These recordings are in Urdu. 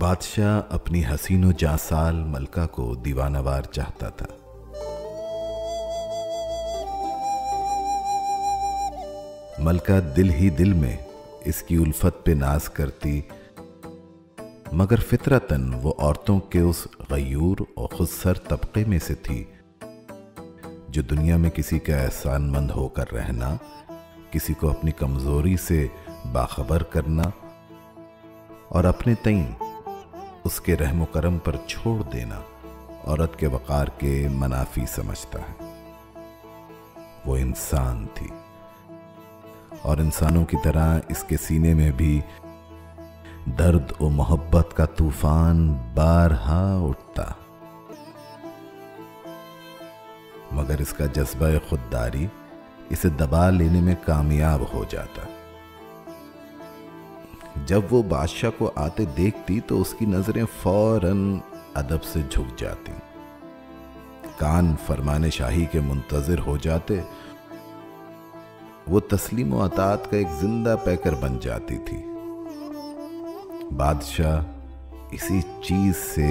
بادشاہ اپنی حسین و جاسال ملکہ کو دیوانہ وار چاہتا تھا۔ ملکہ دل ہی دل میں اس کی الفت پہ ناز کرتی، مگر فطرتاً وہ عورتوں کے اس غیور اور خود سر طبقے میں سے تھی جو دنیا میں کسی کا احسان مند ہو کر رہنا، کسی کو اپنی کمزوری سے باخبر کرنا اور اپنے تئیں اس کے رحم و کرم پر چھوڑ دینا عورت کے وقار کے منافی سمجھتا ہے۔ وہ انسان تھی اور انسانوں کی طرح اس کے سینے میں بھی درد و محبت کا طوفان بارہا اٹھتا، مگر اس کا جذبہ خودداری اسے دبا لینے میں کامیاب ہو جاتا۔ جب وہ بادشاہ کو آتے دیکھتی تو اس کی نظریں فوراً ادب سے جھک جاتی، کان فرمان شاہی کے منتظر ہو جاتے، وہ تسلیم و اطاعت کا ایک زندہ پیکر بن جاتی تھی۔ بادشاہ اسی چیز سے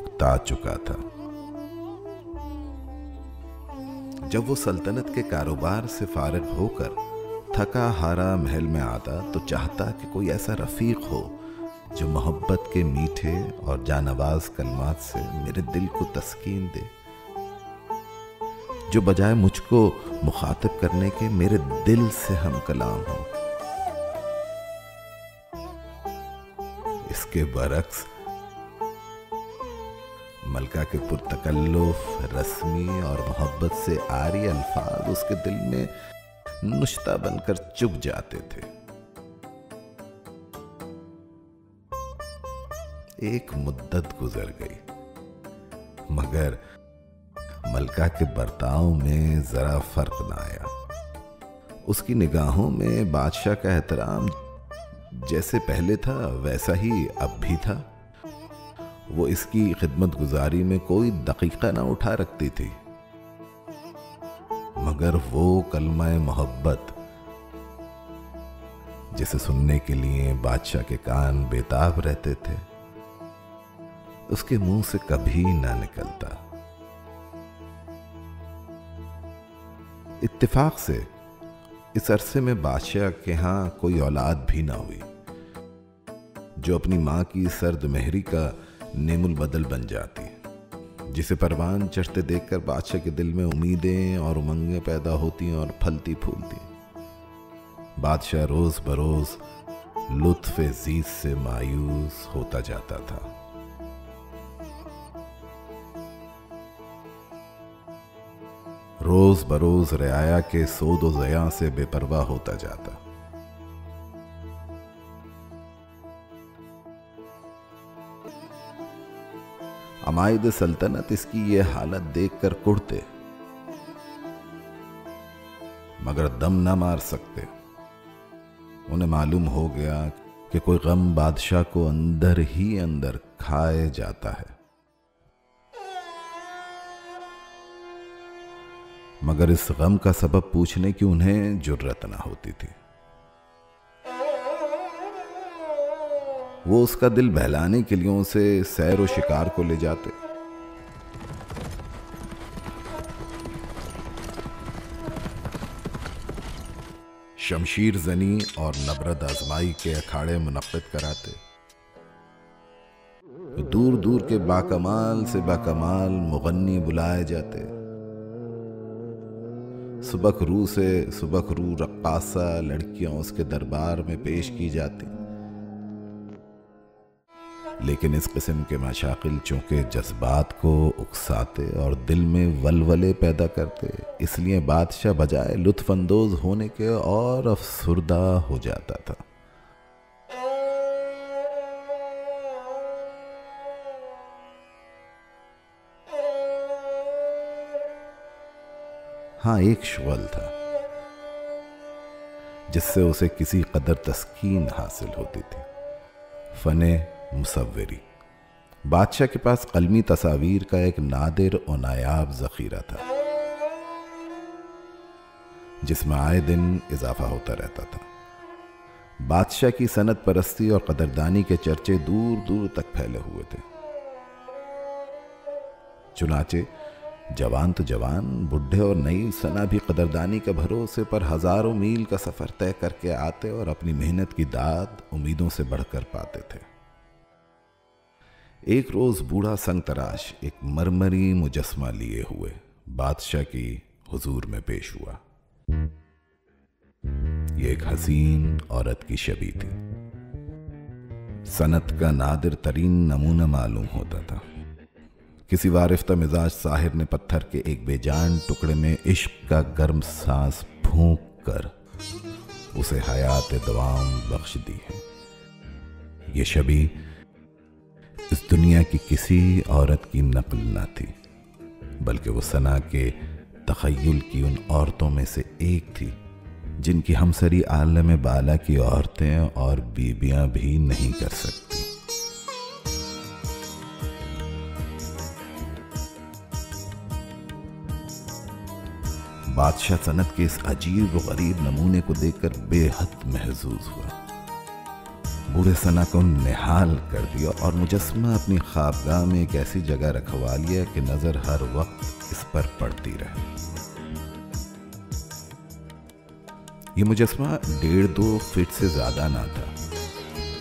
اکتا چکا تھا۔ جب وہ سلطنت کے کاروبار سے فارغ ہو کر تھکا ہارا محل میں آتا تو چاہتا کہ کوئی ایسا رفیق ہو جو محبت کے میٹھے اور جانواز کلمات سے میرے دل کو تسکین دے، جو بجائے مجھ کو مخاطب کرنے کے میرے دل سے ہم کلام ہو۔ اس کے برعکس ملکہ کے پرتکلف، رسمی اور محبت سے عاری الفاظ اس کے دل میں نشتہ بن کر چپ جاتے تھے۔ ایک مدت گزر گئی، مگر ملکہ کے برتاؤ میں ذرا فرق نہ آیا۔ اس کی نگاہوں میں بادشاہ کا احترام جیسے پہلے تھا ویسا ہی اب بھی تھا۔ وہ اس کی خدمت گزاری میں کوئی دقیقہ نہ اٹھا رکھتی تھی، مگر وہ کلمہ محبت جسے سننے کے لیے بادشاہ کے کان بیتاب رہتے تھے اس کے منہ سے کبھی نہ نکلتا۔ اتفاق سے اس عرصے میں بادشاہ کے ہاں کوئی اولاد بھی نہ ہوئی جو اپنی ماں کی سرد مہری کا نیم البدل بن جاتی، جسے پروان چڑھتے دیکھ کر بادشاہ کے دل میں امیدیں اور امنگیں پیدا ہوتی اور پھلتی پھولتی۔ بادشاہ روز بروز لطف زیز سے مایوس ہوتا جاتا تھا۔ روز بروز رعایا کے سود و زیاں سے بے پرواہ ہوتا جاتا۔ عمائد سلطنت اس کی یہ حالت دیکھ کر کڑتے، مگر دم نہ مار سکتے۔ انہیں معلوم ہو گیا کہ کوئی غم بادشاہ کو اندر ہی اندر کھائے جاتا ہے، مگر اس غم کا سبب پوچھنے کی انہیں جرأت نہ ہوتی تھی۔ وہ اس کا دل بہلانے کے لیے اسے سیر و شکار کو لے جاتے، شمشیر زنی اور نبرد آزمائی کے اکھاڑے منعقد کراتے، دور دور کے باکمال سے باکمال مغنی بلائے جاتے، سبک رو سے سبک رو رقاصہ لڑکیاں اس کے دربار میں پیش کی جاتی۔ لیکن اس قسم کے مشاغل چونکہ جذبات کو اکساتے اور دل میں ولولے پیدا کرتے، اس لیے بادشاہ بجائے لطف اندوز ہونے کے اور افسردہ ہو جاتا تھا۔ ہاں، ایک شغل تھا جس سے اسے کسی قدر تسکین حاصل ہوتی تھی، فن مصوری۔ بادشاہ کے پاس قلمی تصاویر کا ایک نادر و نایاب ذخیرہ تھا جس میں آئے دن اضافہ ہوتا رہتا تھا۔ بادشاہ کی سنت پرستی اور قدردانی کے چرچے دور دور تک پھیلے ہوئے تھے۔ چنانچہ جوان تو جوان، بڈھے اور نئی سنا بھی قدردانی کے بھروسے پر ہزاروں میل کا سفر طے کر کے آتے اور اپنی محنت کی داد امیدوں سے بڑھ کر پاتے تھے۔ ایک روز بوڑھا سنگ تراش ایک مرمری مجسمہ لیے ہوئے بادشاہ کی حضور میں پیش ہوا۔ یہ ایک حسین عورت کی شبیہ تھی، سنت کا نادر ترین نمونہ معلوم ہوتا تھا۔ کسی وارفتہ مزاج ساحر نے پتھر کے ایک بے جان ٹکڑے میں عشق کا گرم سانس پھونک کر اسے حیات دوام بخش دی ہے۔ یہ شبیہ اس دنیا کی کسی عورت کی نقل نہ تھی، بلکہ وہ ثنا کے تخیل کی ان عورتوں میں سے ایک تھی جن کی ہمسری عالم بالا کی عورتیں اور بیبیاں بھی نہیں کر سکتی۔ بادشاہ سنت کے اس عجیب و غریب نمونے کو دیکھ کر بے حد محظوظ ہوا۔ بوڑھے ثنا کو نہال کر دیا اور مجسمہ اپنی خوابگاہ میں ایک ایسی جگہ رکھوا لیا کہ نظر ہر وقت اس پر پڑتی رہے۔ یہ مجسمہ 1.5-2 فٹ سے زیادہ نہ تھا،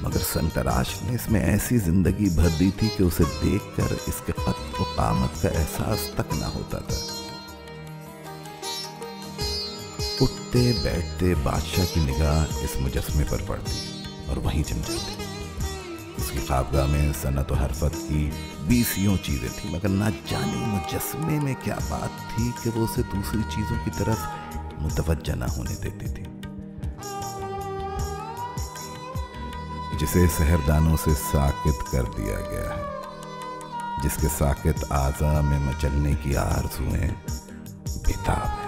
مگر سنگ تراش نے اس میں ایسی زندگی بھر دی تھی کہ اسے دیکھ کر اس کے قد و قامت کا احساس تک نہ ہوتا تھا۔ اٹھتے بیٹھتے بادشاہ کی نگاہ اس مجسمے پر پڑتی اور وہیں جم جاتی۔ اس کی خوابگاہ میں صنعت و حرفت کی بیسیوں چیزیں تھیں، مگر نہ جانے مجسمے میں کیا بات تھی کہ وہ اسے دوسری چیزوں کی طرف متوجہ نہ ہونے دیتی تھی۔ جسے سحردانوں سے ساکت کر دیا گیا ہے، جس کے ساکت اعضاء میں مچلنے کی آرزویں بیتاب ہیں۔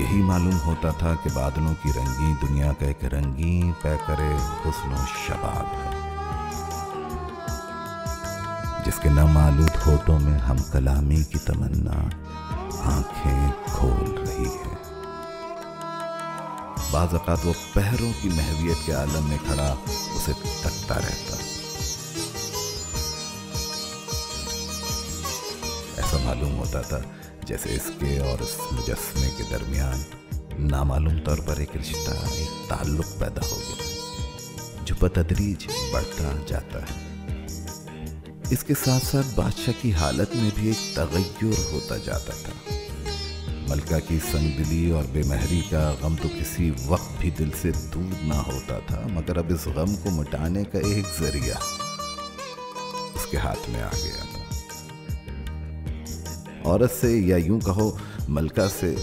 یہی معلوم ہوتا تھا کہ بادلوں کی رنگیں دنیا کا ایک رنگین پیکر حسن و شباب ہے، جس کے نامعلوم ہوٹوں میں ہم کلامی کی تمنا آنکھیں کھول رہی ہے۔ بعض اوقات وہ پہروں کی محویت کے عالم میں کھڑا اسے تکتا رہتا۔ ایسا معلوم ہوتا تھا جیسے اس کے اور اس مجسمے کے درمیان نامعلوم طور پر ایک رشتہ، ایک تعلق پیدا ہو گیا جو بتدریج بڑھتا جاتا ہے۔ اس کے ساتھ ساتھ بادشاہ کی حالت میں بھی ایک تغیر ہوتا جاتا تھا۔ ملکہ کی سنگ دلی اور بے مہری کا غم تو کسی وقت بھی دل سے دور نہ ہوتا تھا، مگر اب اس غم کو مٹانے کا ایک ذریعہ اس کے ہاتھ میں آ گیا تھا۔ عورت سے، یا یوں کہو ملکہ سے،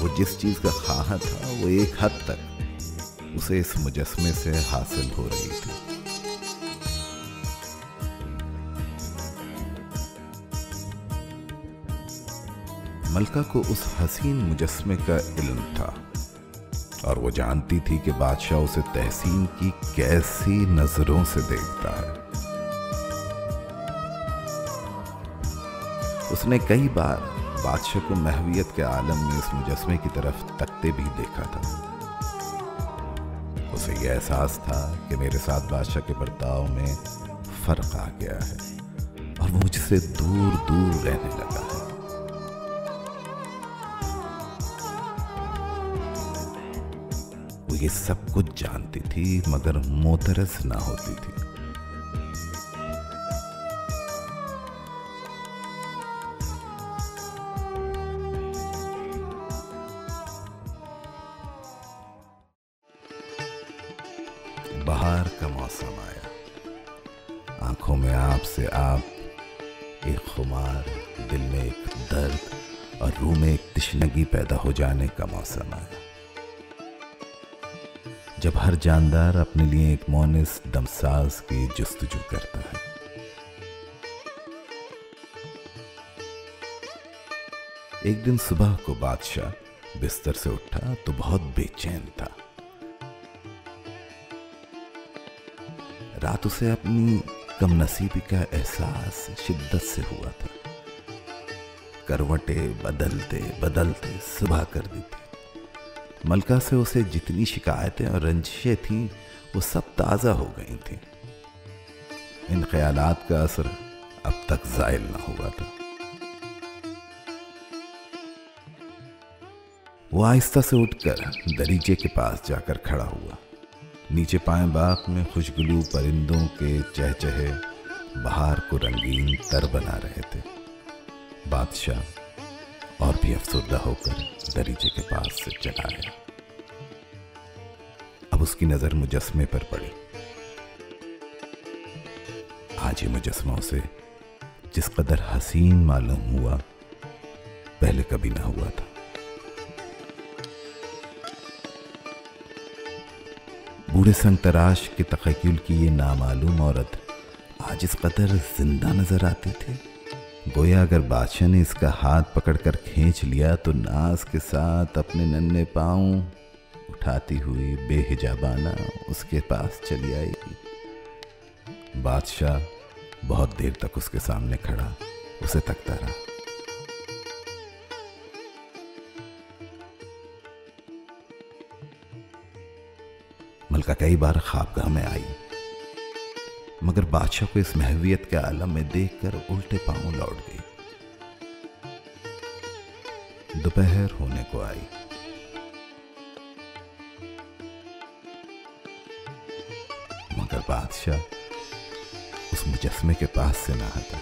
وہ جس چیز کا خواہاں تھا وہ ایک حد تک اسے اس مجسمے سے حاصل ہو رہی تھی۔ ملکہ کو اس حسین مجسمے کا علم تھا اور وہ جانتی تھی کہ بادشاہ اسے تحسین کی کیسی نظروں سے دیکھتا ہے۔ اس نے کئی بار بادشاہ کو محویت کے عالم میں اس مجسمے کی طرف تکتے بھی دیکھا تھا۔ اسے یہ احساس تھا کہ میرے ساتھ بادشاہ کے برتاؤ میں فرق آ گیا ہے اور وہ مجھ سے دور دور رہنے لگا ہے۔ یہ سب کچھ جانتی تھی مگر معترض نہ ہوتی تھی۔ بہار کا موسم آیا، آنکھوں میں آپ سے آپ، ایک خمار، دل میں ایک درد اور روح میں ایک تشنگی پیدا ہو جانے کا موسم آیا، جب ہر جاندار اپنے لیے ایک مونس دمساز کی جستجو کرتا ہے۔ ایک دن صبح کو بادشاہ بستر سے اٹھا تو بہت بے چین تھا۔ رات اسے اپنی کم نصیبی کا احساس شدت سے ہوا تھا۔ کروٹیں بدلتے بدلتے صبح کر دی تھی۔ ملکہ سے اسے جتنی شکایتیں اور رنجشیں تھیں وہ سب تازہ ہو گئی تھیں۔ ان خیالات کا اثر اب تک زائل نہ ہوا تھا۔ وہ آہستہ سے اٹھ کر دریچے کے پاس جا کر کھڑا ہوا۔ نیچے پائیں باغ میں خوشگلو پرندوں کے چہچہے بہار کو رنگین تر بنا رہے تھے۔ بادشاہ اور بھی افسردہ ہو کر دریچے کے پاس سے چلا گیا۔ اب اس کی نظر مجسمے پر پڑی۔ آج یہ مجسمہ اسے جس قدر حسین معلوم ہوا پہلے کبھی نہ ہوا تھا۔ بوڑھے سنگ تراش کے تخیل کی یہ نامعلوم عورت آج اس قدر زندہ نظر آتی تھی گویا اگر بادشاہ نے اس کا ہاتھ پکڑ کر کھینچ لیا تو ناز کے ساتھ اپنے ننھے پاؤں اٹھاتی ہوئی بے حجابانہ اس کے پاس چلی آئے گی۔ بادشاہ بہت دیر تک اس کے سامنے کھڑا اسے تکتا رہا۔ ملکہ کئی بار خوابگاہ میں آئی مگر بادشاہ کو اس محویت کے عالم میں دیکھ کر الٹے پاؤں لوٹ گئی۔ دوپہر ہونے کو آئی۔ مگر بادشاہ اس مجسمے کے پاس سے نہ ہٹا۔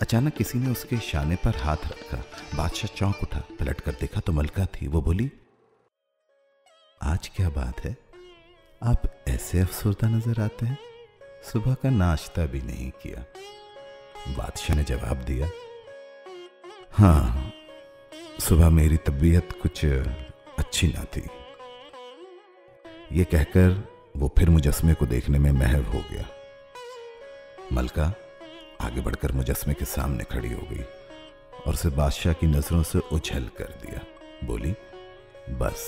اچانک کسی نے اس کے شانے پر ہاتھ رکھا۔ بادشاہ چونک اٹھا، پلٹ کر دیکھا تو ملکہ تھی۔ وہ بولی، آج کیا بات ہے، آپ ایسے افسردہ نظر آتے ہیں، صبح کا ناشتہ بھی نہیں کیا؟ بادشاہ نے جواب دیا، ہاں صبح میری طبیعت کچھ اچھی نہ تھی۔ یہ کہہ کر وہ پھر مجسمے کو دیکھنے میں محو ہو گیا۔ ملکہ آگے بڑھ کر مجسمے کے سامنے کھڑی ہو گئی اور اسے بادشاہ کی نظروں سے اجھل کر دیا۔ بولی، بس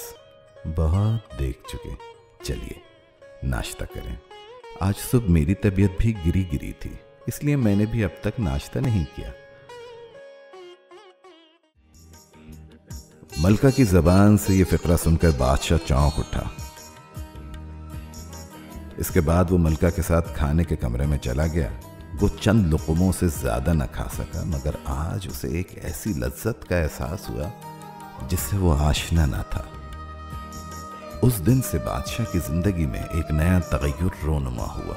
بہت دیکھ چکے، چلیے ناشتہ کریں۔ آج صبح میری طبیعت بھی گری گری تھی، اس لیے میں نے بھی اب تک ناشتہ نہیں کیا۔ ملکہ کی زبان سے یہ فقرہ سن کر بادشاہ چونک اٹھا۔ اس کے بعد وہ ملکہ کے ساتھ کھانے کے کمرے میں چلا گیا۔ وہ چند لقموں سے زیادہ نہ کھا سکا مگر آج اسے ایک ایسی لذت کا احساس ہوا جس سے وہ آشنا نہ تھا۔ اس دن سے بادشاہ کی زندگی میں ایک نیا تغیر رونما ہوا۔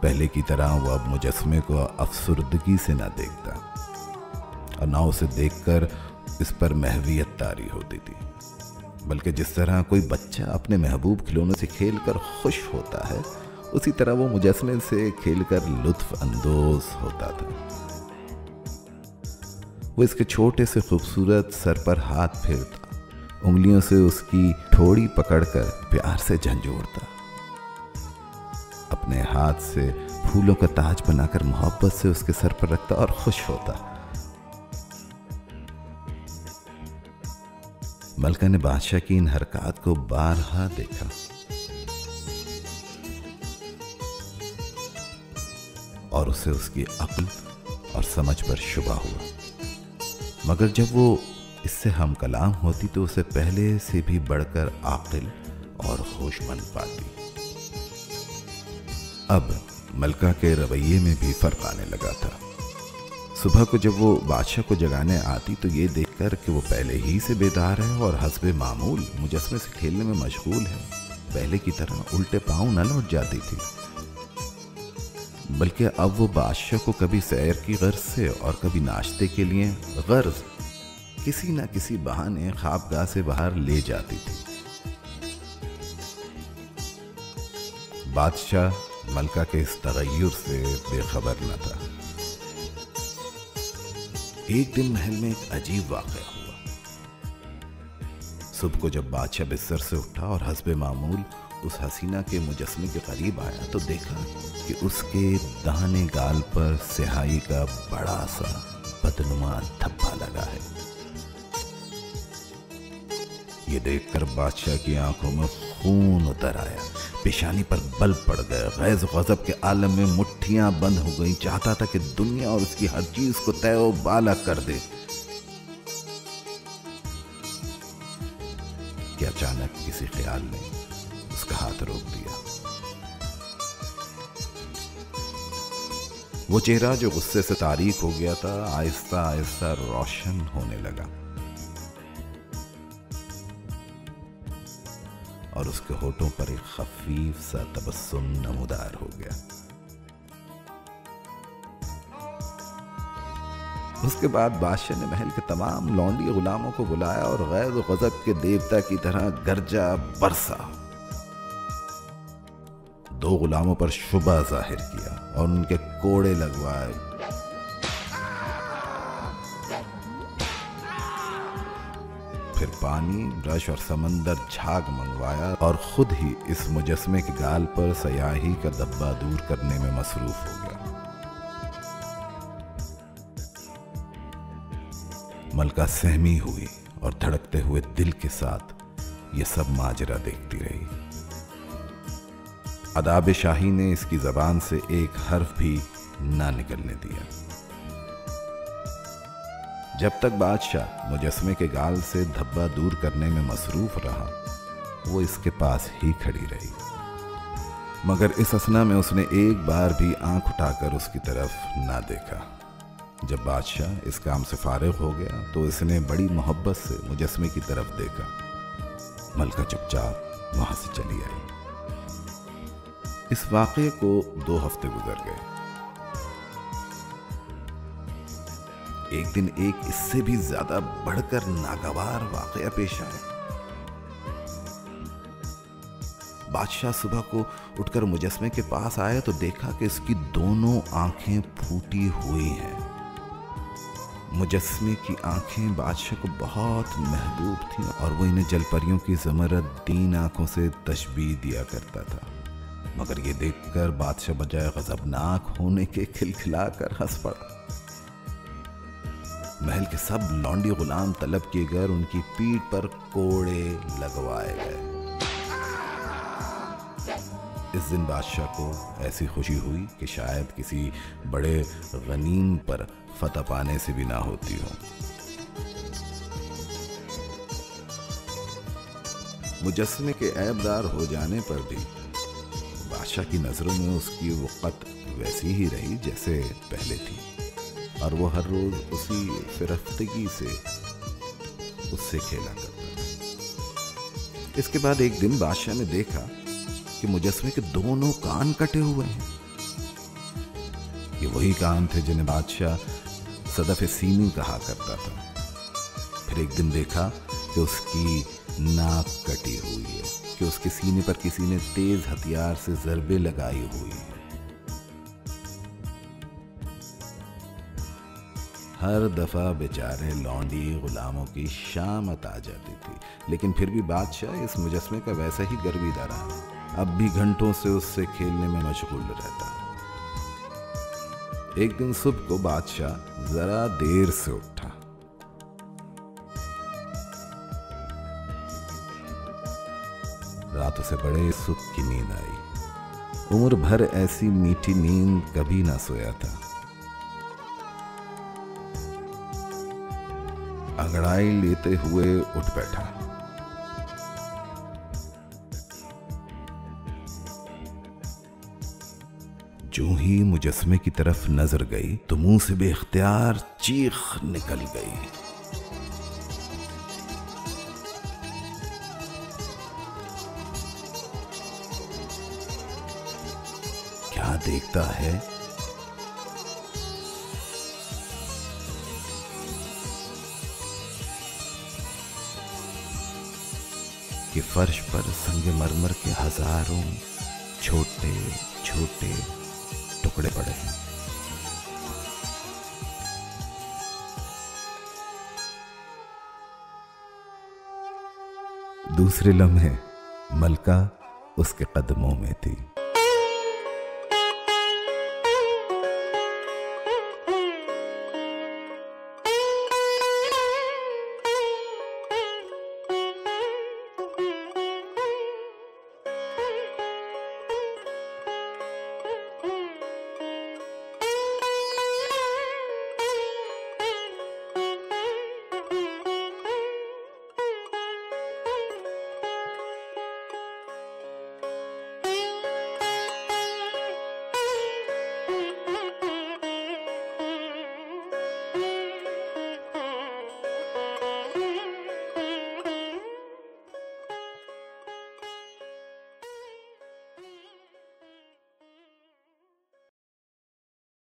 پہلے کی طرح وہ اب مجسمے کو افسردگی سے نہ دیکھتا اور نہ اسے دیکھ کر اس پر محویت طاری ہوتی تھی، بلکہ جس طرح کوئی بچہ اپنے محبوب کھلونے سے کھیل کر خوش ہوتا ہے، اسی طرح وہ مجسمے سے کھیل کر لطف اندوز ہوتا تھا۔ وہ اس کے چھوٹے سے خوبصورت سر پر ہاتھ پھیرتا، انگلیوں سے اس کی تھوڑی پکڑ کر پیار سے جھنجھوڑتا، اپنے ہاتھ سے پھولوں کا تاج بنا کر محبت سے اس کے سر پر رکھتا اور خوش ہوتا۔ ملکہ نے بادشاہ کی ان حرکات کو بارہا دیکھا۔ اور اسے اس کی عقل اور سمجھ پر شبہ ہوا، مگر جب وہ اس سے ہم کلام ہوتی تو اسے پہلے سے بھی بڑھ کر عاقل اور ہوش مند پاتی۔ اب ملکہ کے رویے میں بھی فرق آنے لگا تھا۔ صبح کو جب وہ بادشاہ کو جگانے آتی تو یہ دیکھ کر کہ وہ پہلے ہی سے بیدار ہے اور حسب معمول مجسمے سے کھیلنے میں مشغول ہے، پہلے کی طرح الٹے پاؤں نہ لوٹ جاتی تھی، بلکہ اب وہ بادشاہ کو کبھی سیر کی غرض سے اور کبھی ناشتے کے لیے غرض کسی نہ کسی بہانے خوابگاہ سے باہر لے جاتی تھی۔ بادشاہ ملکہ کے اس تغیر سے بے خبر نہ تھا۔ ایک دن محل میں ایک عجیب واقعہ ہوا۔ صبح کو جب بادشاہ بستر سے اٹھا اور حسب معمول اس حسینہ کے مجسمے کے قریب آیا تو دیکھا کہ اس کے داہنے گال پر سیاہی کا بڑا سا بدنما دھبا لگا ہے۔ یہ دیکھ کر بادشاہ کی آنکھوں میں خون اتر آیا، پیشانی پر بل پڑ گئے، غیظ غضب کے عالم میں مٹھیاں بند ہو گئیں، چاہتا تھا کہ دنیا اور اس کی ہر چیز کو تہو بالا کر دے۔ اچانک کسی خیال نے اس کا ہاتھ روک دیا۔ وہ چہرہ جو غصے سے تاریک ہو گیا تھا آہستہ آہستہ روشن ہونے لگا، اور اس کے ہونٹوں پر ایک خفیف سا تبسم نمودار ہو گیا۔ اس کے بعد بادشاہ نے محل کے تمام لونڈی غلاموں کو بلایا اور غیظ و غضب کے دیوتا کی طرح گرجا برسا۔ دو غلاموں پر شبہ ظاہر کیا اور ان کے کوڑے لگوائے، پھر پانی، برش اور سمندر جھاگ منگوایا اور خود ہی اس مجسمے کی گال پر سیاہی کا دھبا دور کرنے میں مصروف ہو گیا۔ ملکہ سہمی ہوئی اور دھڑکتے ہوئے دل کے ساتھ یہ سب ماجرا دیکھتی رہی۔ آداب شاہی نے اس کی زبان سے ایک حرف بھی نہ نکلنے دیا جب تک بادشاہ مجسمے کے گال سے دھبا دور کرنے میں مصروف رہا۔ وہ اس کے پاس ہی کھڑی رہی، مگر اس اثنا میں اس نے ایک بار بھی آنکھ اٹھا کر اس کی طرف نہ دیکھا۔ جب بادشاہ اس کام سے فارغ ہو گیا تو اس نے بڑی محبت سے مجسمے کی طرف دیکھا۔ ملکہ چپ چاپ وہاں سے چلی آئی۔ اس واقعے کو 2 ہفتے گزر گئے۔ ایک دن ایک اس سے بھی زیادہ بڑھ کر ناگوار واقعہ پیش آیا۔ بادشاہ صبح کو اٹھ کر مجسمے کے پاس آیا تو دیکھا کہ اس کی دونوں آنکھیں پھوٹی ہوئی ہیں۔ مجسمے کی آنکھیں بادشاہ کو بہت محبوب تھیں اور وہ انہیں جل پریوں کی زمرد دین آنکھوں سے تشبیہ دیا کرتا تھا، مگر یہ دیکھ کر بادشاہ بجائے غضبناک ہونے کے کھلکھلا کر ہنس پڑا۔ محل کے سب لونڈی غلام طلب کیے گئے، ان کی پیٹھ پر کوڑے لگوائے گئے۔ اس دن بادشاہ کو ایسی خوشی ہوئی کہ شاید کسی بڑے غنیم پر فتح پانے سے بھی نہ ہوتی ہو۔ مجسمے کے عیب دار ہو جانے پر بھی بادشاہ کی نظروں میں اس کی وقت ویسی ہی رہی جیسے پہلے تھی، اور وہ ہر روز اسی فرفتگی سے اس سے کھیلا کرتا۔ اس کے بعد ایک دن بادشاہ نے دیکھا کہ مجسمے کے دونوں کان کٹے ہوئے ہیں۔ یہ وہی کان تھے جنہیں بادشاہ صدف سیمی کہا کرتا تھا۔ پھر ایک دن دیکھا کہ اس کی ناک کٹی ہوئی ہے، کہ اس کے سینے پر کسی نے تیز ہتھیار سے ضربے لگائی ہوئی ہے۔ ہر دفعہ بیچارے لونڈی غلاموں کی شامت آ جاتی تھی، لیکن پھر بھی بادشاہ اس مجسمے کا ویسا ہی گرویدہ رہا۔ اب بھی گھنٹوں سے اس سے کھیلنے میں مشغول رہتا۔ ایک دن صبح کو بادشاہ ذرا دیر سے اٹھا۔ رات اسے بڑے سکھ کی نیند آئی۔ عمر بھر ایسی میٹھی نیند کبھی نہ سویا تھا۔ انگڑائی لیتے ہوئے اٹھ بیٹھا۔ جو ہی مجسمے کی طرف نظر گئی تو منہ سے بے اختیار چیخ نکل گئی۔ کیا دیکھتا ہے؟ کہ فرش پر سنگ مرمر کے ہزاروں چھوٹے چھوٹے ٹکڑے پڑے ہیں۔ دوسرے لمحے ملکہ اس کے قدموں میں تھی۔